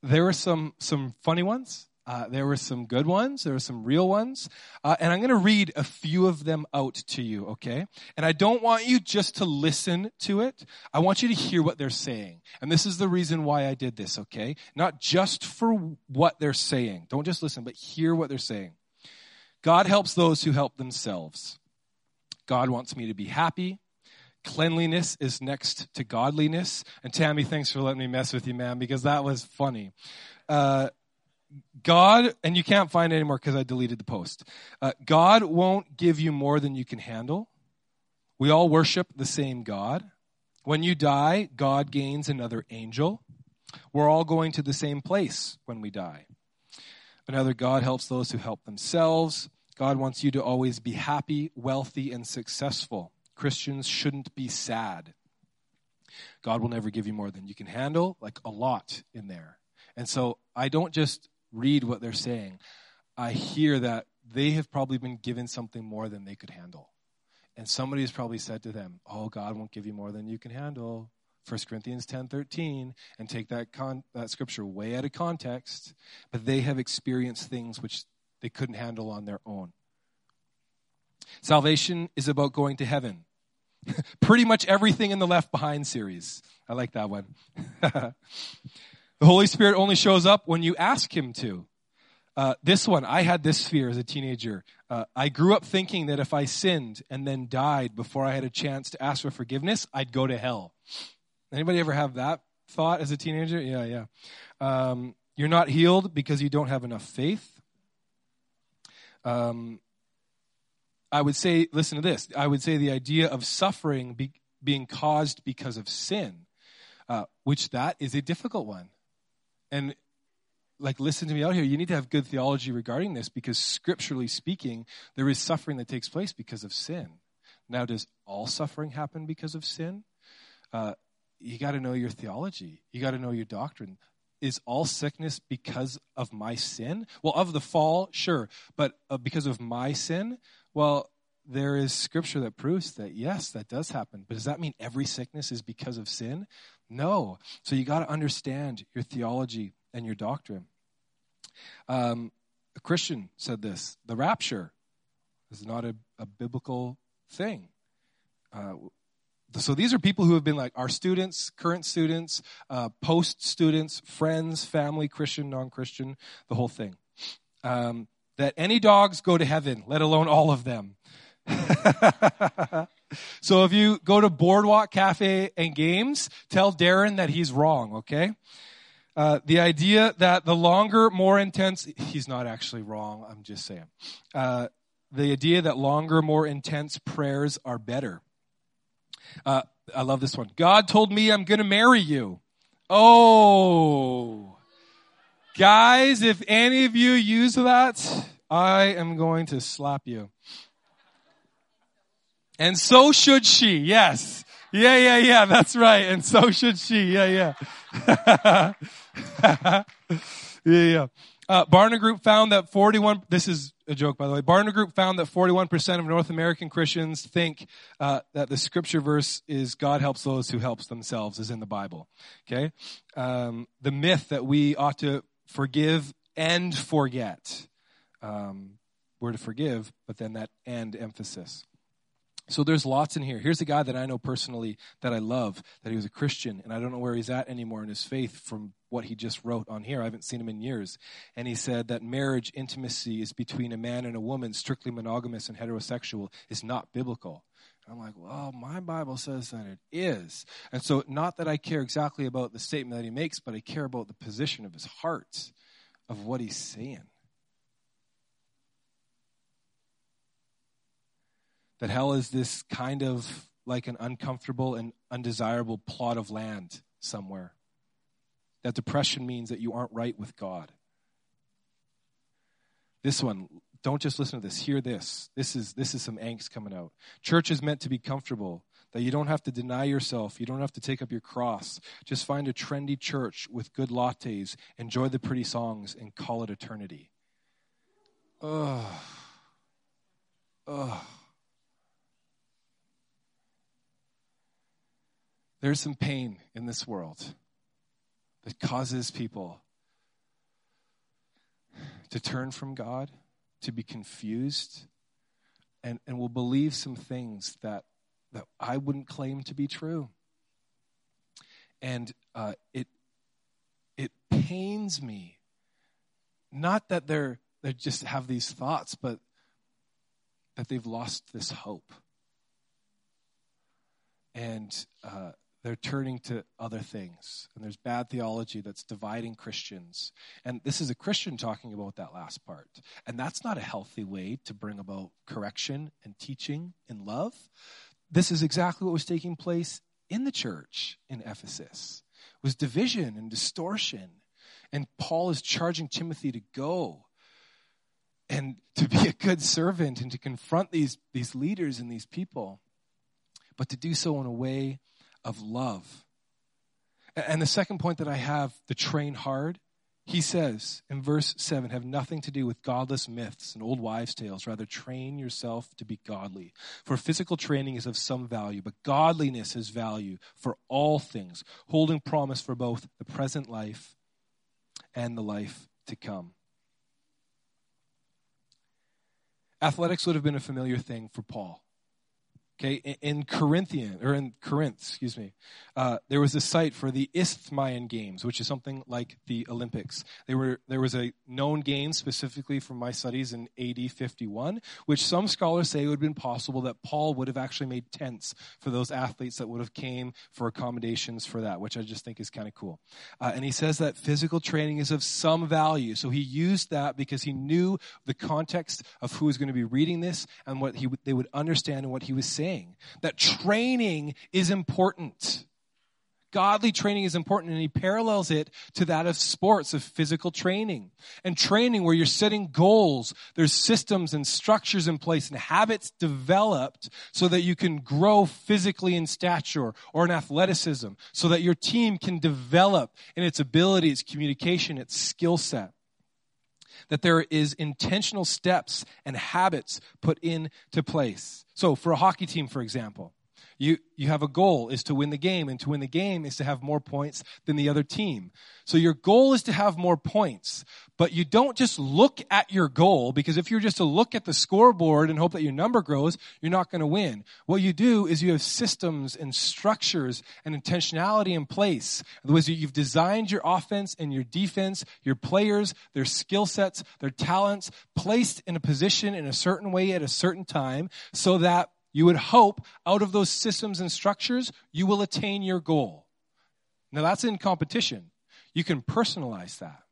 There were some some funny ones. Uh, there were some good ones. There were some real ones. Uh, and I'm going to read a few of them out to you, okay? And I don't want you just to listen to it. I want you to hear what they're saying. And this is the reason why I did this, okay? Not just for what they're saying. Don't just listen, but hear what they're saying. God helps those who help themselves. God wants me to be happy. Cleanliness is next to godliness. And Tammy, thanks for letting me mess with you, man, because that was funny. Uh, God, and you can't find it anymore because I deleted the post. Uh, God won't give you more than you can handle. We all worship the same God. When you die, God gains another angel. We're all going to the same place when we die. Another God helps those who help themselves. God wants you to always be happy, wealthy, and successful. Christians shouldn't be sad. God will never give you more than you can handle, like a lot in there. And so I don't just read what they're saying. I hear that they have probably been given something more than they could handle. And somebody has probably said to them, oh, God won't give you more than you can handle. First Corinthians ten thirteen, and take that con- that scripture way out of context. But they have experienced things which they couldn't handle on their own. Salvation is about going to heaven. Pretty much everything in the Left Behind series. I like that one. The Holy Spirit only shows up when you ask him to. Uh, this one, I had this fear as a teenager. Uh, I grew up thinking that if I sinned and then died before I had a chance to ask for forgiveness, I'd go to hell. Anybody ever have that thought as a teenager? Yeah, yeah. Um, you're not healed because you don't have enough faith. Um. I would say, listen to this, I would say the idea of suffering be, being caused because of sin, uh, which that is a difficult one. And like, listen to me out here, you need to have good theology regarding this because scripturally speaking, there is suffering that takes place because of sin. Now, does all suffering happen because of sin? Uh, you got to know your theology. You got to know your doctrine. Is all sickness because of my sin? Well, of the fall, sure, but uh, because of my sin? Well, there is scripture that proves that, yes, that does happen. But does that mean every sickness is because of sin? No. So you got to understand your theology and your doctrine. Um, a Christian said this, the rapture is not a, a biblical thing. Uh, so these are people who have been like our students, current students, uh, post-students, friends, family, Christian, non-Christian, the whole thing. Um That any dogs go to heaven, let alone all of them. So if you go to Boardwalk Cafe and Games, tell Darren that he's wrong, okay? Uh, the idea that the longer, more intense... He's not actually wrong, I'm just saying. Uh, the idea that longer, more intense prayers are better. Uh, I love this one. God told me I'm going to marry you. Oh. Guys, if any of you use that, I am going to slap you. And so should she, yes. Yeah, yeah, yeah, that's right. And so should she, yeah, yeah. yeah, yeah. Uh, Barna Group found that forty-one, this is a joke, by the way. Barna Group found that forty-one percent of North American Christians think uh, that the scripture verse is God helps those who helps themselves is in the Bible, okay? Um, the myth that we ought to forgive and forget. Um, we're to forgive, but then that and emphasis. So there's lots in here. Here's a guy that I know personally that I love, that he was a Christian, and I don't know where he's at anymore in his faith from what he just wrote on here. I haven't seen him in years. And he said that marriage intimacy is between a man and a woman, strictly monogamous and heterosexual, is not biblical. And I'm like, well, my Bible says that it is. And so not that I care exactly about the statement that he makes, but I care about the position of his heart, of what he's saying. That hell is this kind of like an uncomfortable and undesirable plot of land somewhere. That depression means that you aren't right with God. This one, don't just listen to this, hear this. This is this is some angst coming out. Church is meant to be comfortable, that you don't have to deny yourself, you don't have to take up your cross. Just find a trendy church with good lattes, enjoy the pretty songs, and call it eternity. Ugh. Ugh. There's some pain in this world that causes people to turn from God, to be confused, and, and will believe some things that, that I wouldn't claim to be true. And uh, it it pains me, not that they're they just have these thoughts, but that they've lost this hope. And uh they're turning to other things. And there's bad theology that's dividing Christians. And this is a Christian talking about that last part. And that's not a healthy way to bring about correction and teaching and love. This is exactly what was taking place in the church in Ephesus. It was division and distortion. And Paul is charging Timothy to go and to be a good servant and to confront these, these leaders and these people, but to do so in a way of love. And the second point that I have, the train hard, he says in verse seven, have nothing to do with godless myths and old wives' tales. Rather, train yourself to be godly. For physical training is of some value, but godliness is value for all things, holding promise for both the present life and the life to come. Athletics would have been a familiar thing for Paul. Okay, in Corinthian or in Corinth, excuse me, uh, there was a site for the Isthmian Games, which is something like the Olympics. They were there was a known game specifically from my studies in A D fifty-one, which some scholars say it would have been possible that Paul would have actually made tents for those athletes that would have came for accommodations for that, which I just think is kind of cool. Uh, and he says that physical training is of some value, so he used that because he knew the context of who was going to be reading this and what he w- they would understand and what he was saying. That training is important. Godly training is important, and he parallels it to that of sports, of physical training. And training where you're setting goals, there's systems and structures in place and habits developed so that you can grow physically in stature or in athleticism, so that your team can develop in its ability, its communication, its skill set. That there is intentional steps and habits put into place. So for a hockey team, for example, you, you have a goal is to win the game, and to win the game is to have more points than the other team. So your goal is to have more points, but you don't just look at your goal, because if you're just to look at the scoreboard and hope that your number grows, you're not going to win. What you do is you have systems and structures and intentionality in place. The ways that you've designed your offense and your defense, your players, their skill sets, their talents, placed in a position in a certain way at a certain time so that You would hope out of those systems and structures, you will attain your goal. Now, that's in competition. You can personalize that.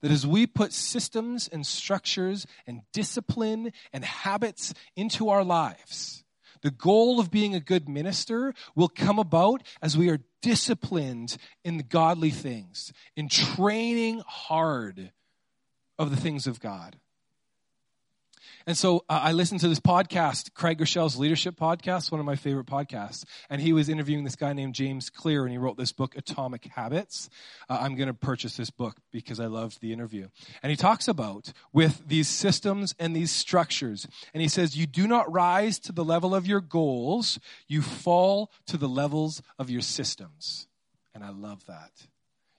That as we put systems and structures and discipline and habits into our lives, the goal of being a good minister will come about as we are disciplined in the godly things, in training hard of the things of God. And so uh, I listened to this podcast, Craig Rochelle's Leadership Podcast, one of my favorite podcasts. And he was interviewing this guy named James Clear, and he wrote this book, Atomic Habits. Uh, I'm going to purchase this book because I loved the interview. And he talks about with these systems and these structures. And he says, you do not rise to the level of your goals. You fall to the levels of your systems. And I love that.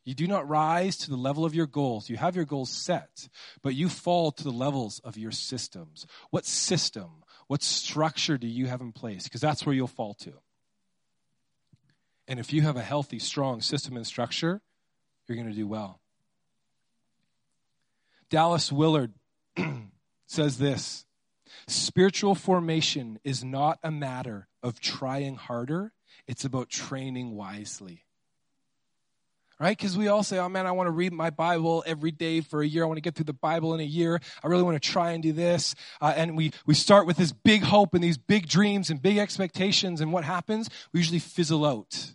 You do not rise to the level of your goals. You have your goals set, but you fall to the levels of your systems. What system, what structure do you have in place? Because that's where you'll fall to. And if you have a healthy, strong system and structure, you're going to do well. Dallas Willard says this, spiritual formation is not a matter of trying harder. It's about training wisely. Right? Because we all say, oh man, I want to read my Bible every day for a year. I want to get through the Bible in a year. I really want to try and do this. Uh, and we, we start with this big hope and these big dreams and big expectations. And what happens? We usually fizzle out.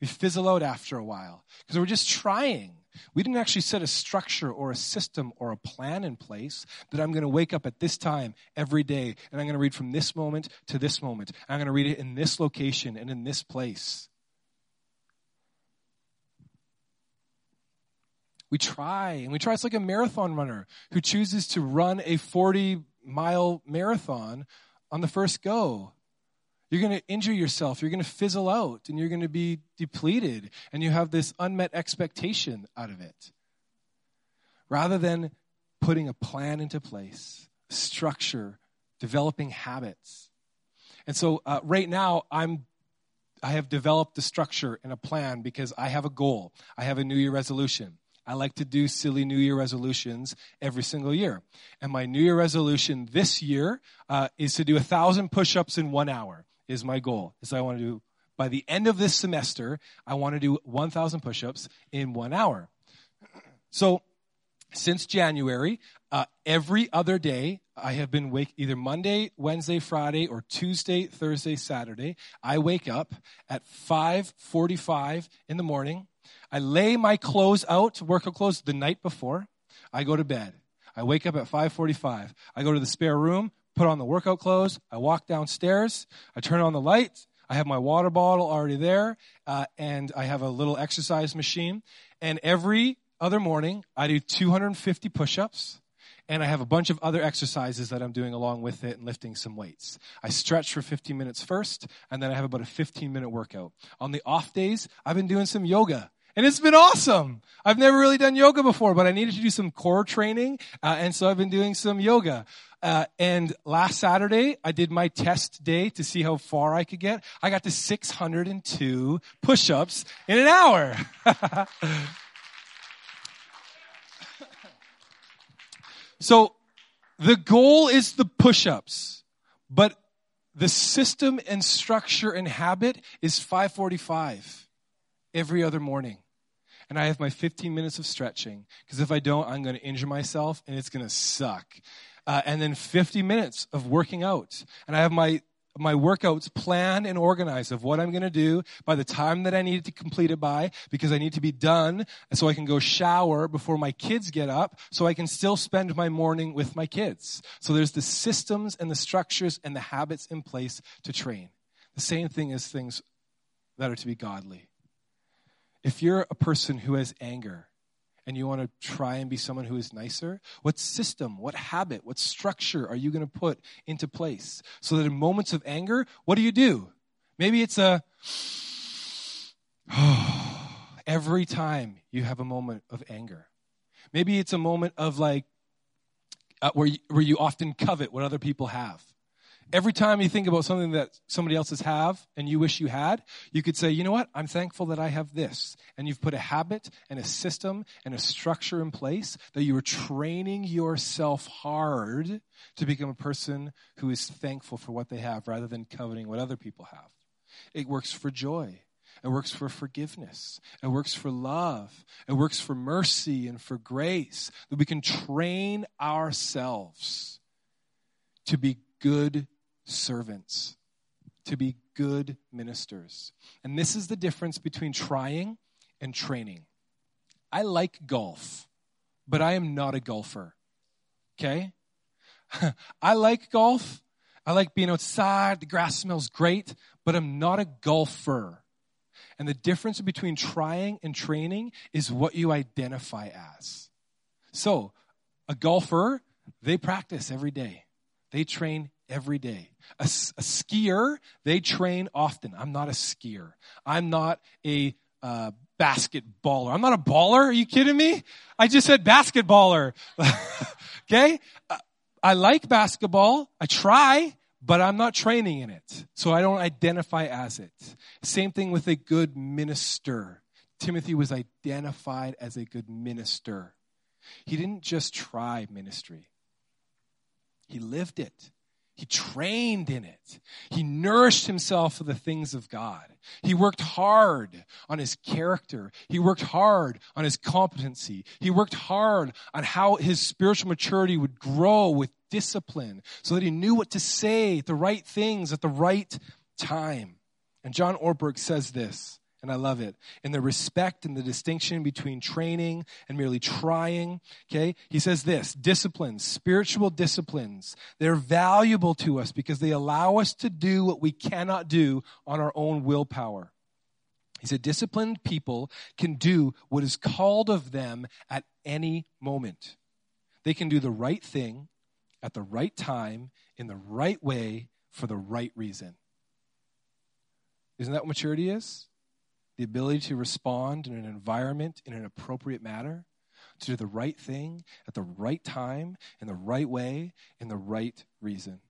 We fizzle out after a while because we're just trying. We didn't actually set a structure or a system or a plan in place that I'm going to wake up at this time every day. And I'm going to read from this moment to this moment. I'm going to read it in this location and in this place. We try, and we try. It's like a marathon runner who chooses to run a forty-mile marathon on the first go. You're going to injure yourself. You're going to fizzle out, and you're going to be depleted, and you have this unmet expectation out of it. Rather than putting a plan into place, structure, developing habits. And so uh, right now, I'm I have developed a structure and a plan because I have a goal. I have a New Year resolution. I like to do silly New Year resolutions every single year. And my New Year resolution this year uh, is to do one thousand push-ups in one hour is my goal. Is I want to do, by the end of this semester, I want to do one thousand push-ups in one hour. So since January, uh, every other day, I have been wake either Monday, Wednesday, Friday, or Tuesday, Thursday, Saturday. I wake up at five forty-five in the morning. I lay my clothes out, work clothes, the night before. I go to bed. I wake up at five forty-five. I go to the spare room, put on the workout clothes. I walk downstairs. I turn on the light. I have my water bottle already there, uh, and I have a little exercise machine. And every other morning, I do two hundred fifty push-ups, and I have a bunch of other exercises that I'm doing along with it and lifting some weights. I stretch for fifteen minutes first, and then I have about a fifteen-minute workout. On the off days, I've been doing some yoga. And it's been awesome. I've never really done yoga before, but I needed to do some core training. Uh, and so I've been doing some yoga. Uh, and last Saturday, I did my test day to see how far I could get. I got to six hundred two push-ups in an hour. So the goal is the push-ups, but the system and structure and habit is five forty-five every other morning. And I have my fifteen minutes of stretching because if I don't, I'm going to injure myself and it's going to suck. Uh, and then fifty minutes of working out. And I have my, my workouts planned and organized of what I'm going to do by the time that I need to complete it by because I need to be done so I can go shower before my kids get up so I can still spend my morning with my kids. So there's the systems and the structures and the habits in place to train. The same thing as things that are to be godly. If you're a person who has anger and you want to try and be someone who is nicer, what system, what habit, what structure are you going to put into place so that in moments of anger, what do you do? Maybe it's a, oh, every time you have a moment of anger. Maybe it's a moment of like, uh, where you, where you often covet what other people have. Every time you think about something that somebody else's have and you wish you had, you could say, you know what, I'm thankful that I have this. And you've put a habit and a system and a structure in place that you are training yourself hard to become a person who is thankful for what they have rather than coveting what other people have. It works for joy. It works for forgiveness. It works for love. It works for mercy and for grace. That we can train ourselves to be good servants, to be good ministers. And this is the difference between trying and training. I like golf, but I am not a golfer, okay? I like golf. I like being outside. The grass smells great, but I'm not a golfer. And the difference between trying and training is what you identify as. So a golfer, they practice every day. They train every day. A, a skier, they train often. I'm not a skier. I'm not a uh, basketballer. I'm not a baller. Are you kidding me? I just said basketballer. Okay? Uh, I like basketball. I try. But I'm not training in it, so I don't identify as it. Same thing with a good minister. Timothy was identified as a good minister. He didn't just try ministry. He lived it. He trained in it. He nourished himself for the things of God. He worked hard on his character. He worked hard on his competency. He worked hard on how his spiritual maturity would grow with discipline so that he knew what to say, the right things at the right time. And John Ortberg says this, and I love it, in the respect and the distinction between training and merely trying, okay? He says this, disciplines, spiritual disciplines, they're valuable to us because they allow us to do what we cannot do on our own willpower. He said, disciplined people can do what is called of them at any moment. They can do the right thing at the right time, in the right way, for the right reason. Isn't that what maturity is? The ability to respond in an environment in an appropriate manner, to do the right thing at the right time, in the right way, in the right reason.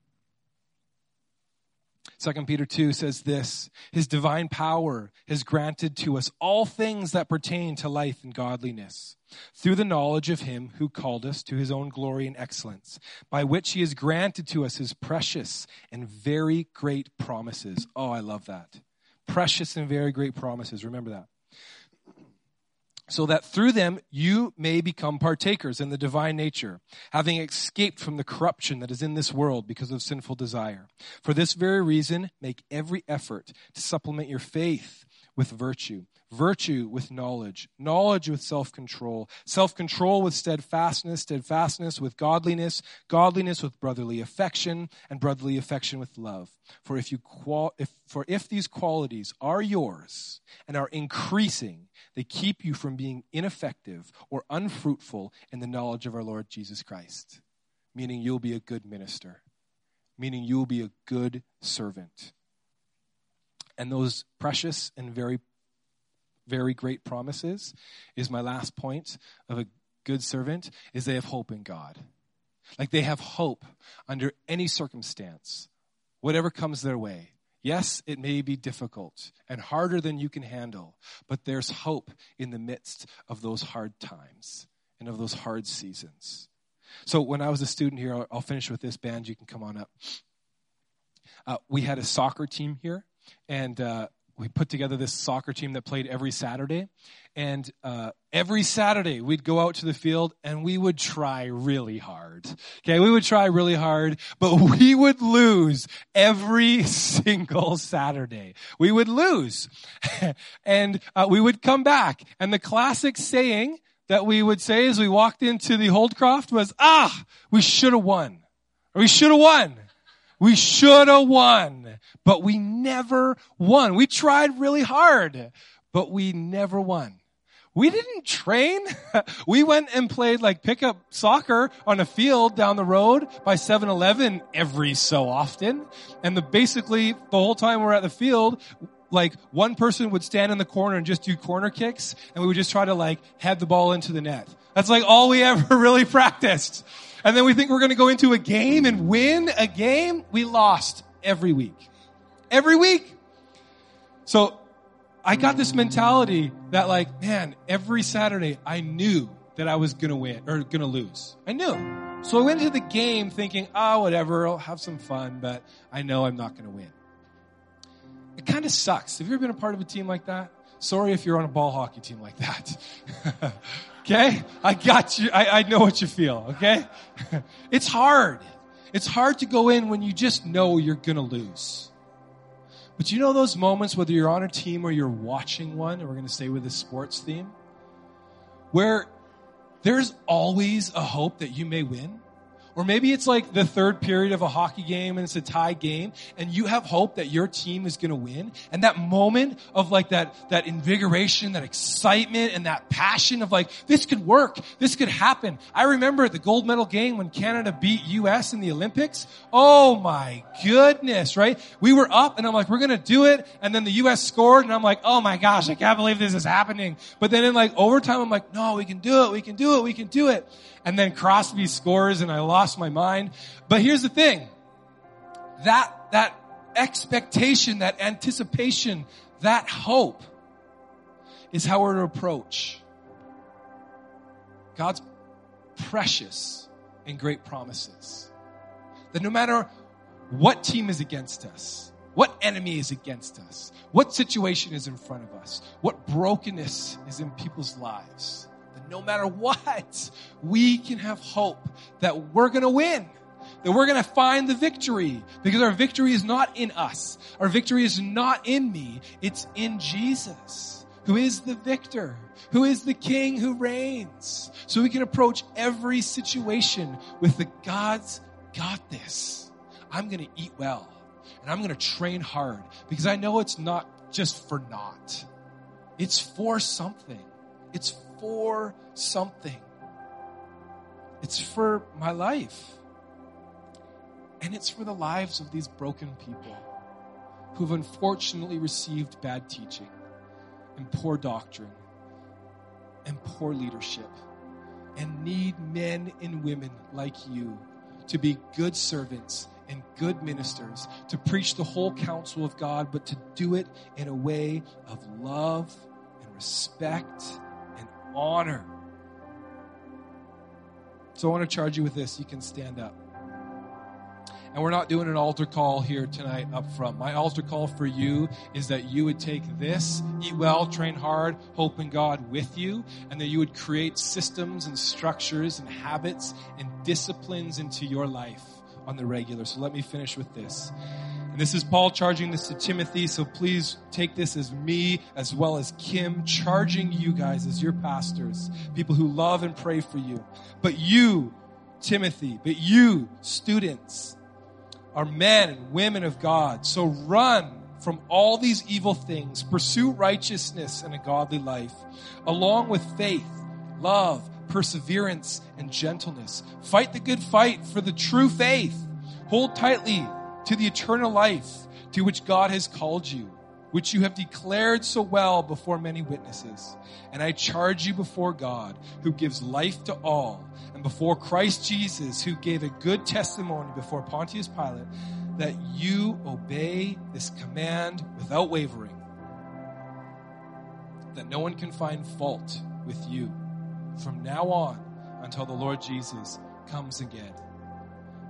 Second Peter two says this, his divine power has granted to us all things that pertain to life and godliness through the knowledge of him who called us to his own glory and excellence, by which he has granted to us his precious and very great promises. Oh, I love that. Precious and very great promises. Remember that. So that through them you may become partakers in the divine nature, having escaped from the corruption that is in this world because of sinful desire. For this very reason, make every effort to supplement your faith with virtue, virtue with knowledge, knowledge with self-control, self-control with steadfastness, steadfastness with godliness, godliness with brotherly affection, and brotherly affection with love. For if you qual- if, for if these qualities are yours and are increasing, they keep you from being ineffective or unfruitful in the knowledge of our Lord Jesus Christ, meaning you'll be a good minister, meaning you'll be a good servant. And those precious and very, very great promises is my last point of a good servant, is they have hope in God. Like they have hope under any circumstance, whatever comes their way. Yes, it may be difficult and harder than you can handle, but there's hope in the midst of those hard times and of those hard seasons. So when I was a student here, I'll, I'll finish with this. Band, you can come on up. Uh, we had a soccer team here. And uh, we put together this soccer team that played every Saturday. And uh, every Saturday, we'd go out to the field and we would try really hard. Okay, we would try really hard, but we would lose every single Saturday. We would lose. and uh, we would come back. And the classic saying that we would say as we walked into the Holdcroft was, ah, we should have won. Or we should have won. We should have won, but we never won. We tried really hard, but we never won. We didn't train. We went and played like pickup soccer on a field down the road by seven eleven every so often. And the, basically the whole time we're at the field, like one person would stand in the corner and just do corner kicks. And we would just try to like head the ball into the net. That's like all we ever really practiced. And then we think we're going to go into a game and win a game. We lost every week. Every week. So I got this mentality that, like, man, every Saturday I knew that I was going to win or going to lose. I knew. So I went into the game thinking, ah, oh, whatever, I'll have some fun, but I know I'm not going to win. It kind of sucks. Have you ever been a part of a team like that? Sorry if you're on a ball hockey team like that. Okay? I got you. I, I know what you feel, okay? It's hard. It's hard to go in when you just know you're going to lose. But you know those moments, whether you're on a team or you're watching one, and we're going to stay with the sports theme, where there's always a hope that you may win. Or maybe it's like the third period of a hockey game and it's a tie game and you have hope that your team is going to win. And that moment of like that, that invigoration, that excitement and that passion of like, this could work. This could happen. I remember the gold medal game when Canada beat U S in the Olympics. Oh my goodness, right? We were up and I'm like, we're going to do it. And then the U S scored and I'm like, oh my gosh, I can't believe this is happening. But then in like overtime, I'm like, no, we can do it. We can do it. We can do it. And then Crosby scores and I lost my mind. But here's the thing. That, that expectation, that anticipation, that hope is how we're to approach God's precious and great promises. That no matter what team is against us, what enemy is against us, what situation is in front of us, what brokenness is in people's lives, no matter what, we can have hope that we're going to win, that we're going to find the victory, because our victory is not in us. Our victory is not in me. It's in Jesus, who is the victor, who is the king who reigns. So we can approach every situation with the God's got this. I'm going to eat well, and I'm going to train hard, because I know it's not just for naught. It's for something. It's for for something. It's for my life. And it's for the lives of these broken people who've unfortunately received bad teaching and poor doctrine and poor leadership and need men and women like you to be good servants and good ministers, to preach the whole counsel of God, but to do it in a way of love and respect honor. So I want to charge you with this. You can stand up. And we're not doing an altar call here tonight up front. My altar call for you is that you would take this, eat well, train hard, hope in God with you, and that you would create systems and structures and habits and disciplines into your life on the regular. So let me finish with this. And this is Paul charging this to Timothy, so please take this as me as well as Kim charging you guys as your pastors, people who love and pray for you. But you, Timothy, but you, students, are men and women of God. So run from all these evil things. Pursue righteousness and a godly life, along with faith, love, perseverance, and gentleness. Fight the good fight for the true faith. Hold tightly to the eternal life to which God has called you, which you have declared so well before many witnesses. And I charge you before God, who gives life to all, and before Christ Jesus, who gave a good testimony before Pontius Pilate, that you obey this command without wavering, that no one can find fault with you from now on until the Lord Jesus comes again.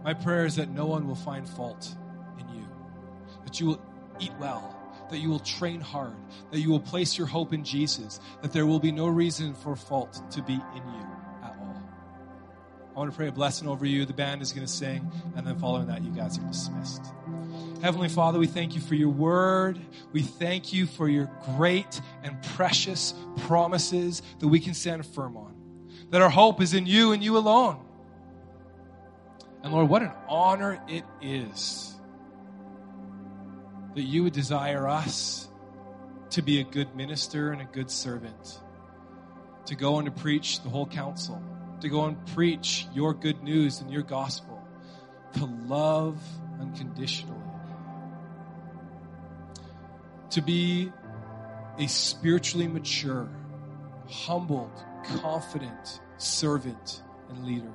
My prayer is that no one will find fault in you, that you will eat well, that you will train hard, that you will place your hope in Jesus, that there will be no reason for fault to be in you at all. I want to pray a blessing over you. The band is going to sing, and then following that, you guys are dismissed. Heavenly Father, we thank you for your word. We thank you for your great and precious promises that we can stand firm on, that our hope is in you and you alone. And Lord, what an honor it is that you would desire us to be a good minister and a good servant, to go and to preach the whole counsel, to go and preach your good news and your gospel, to love unconditionally, to be a spiritually mature, humbled, confident servant and leader.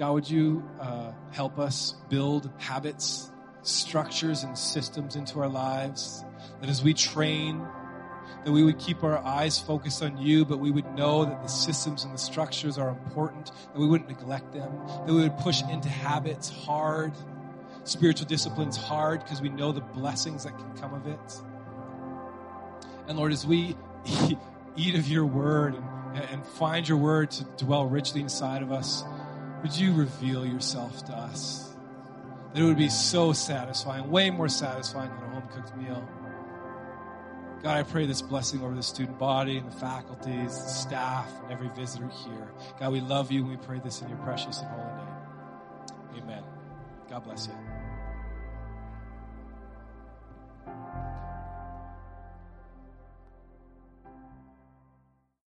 God, would you uh, help us build habits, structures, and systems into our lives, that as we train, that we would keep our eyes focused on you, but we would know that the systems and the structures are important, that we wouldn't neglect them, that we would push into habits hard, spiritual disciplines hard, because we know the blessings that can come of it. And Lord, as we eat of your word and, and find your word to dwell richly inside of us, would you reveal yourself to us? That it would be so satisfying, way more satisfying than a home-cooked meal. God, I pray this blessing over the student body and the faculties, the staff, and every visitor here. God, we love you, and we pray this in your precious and holy name. Amen. God bless you.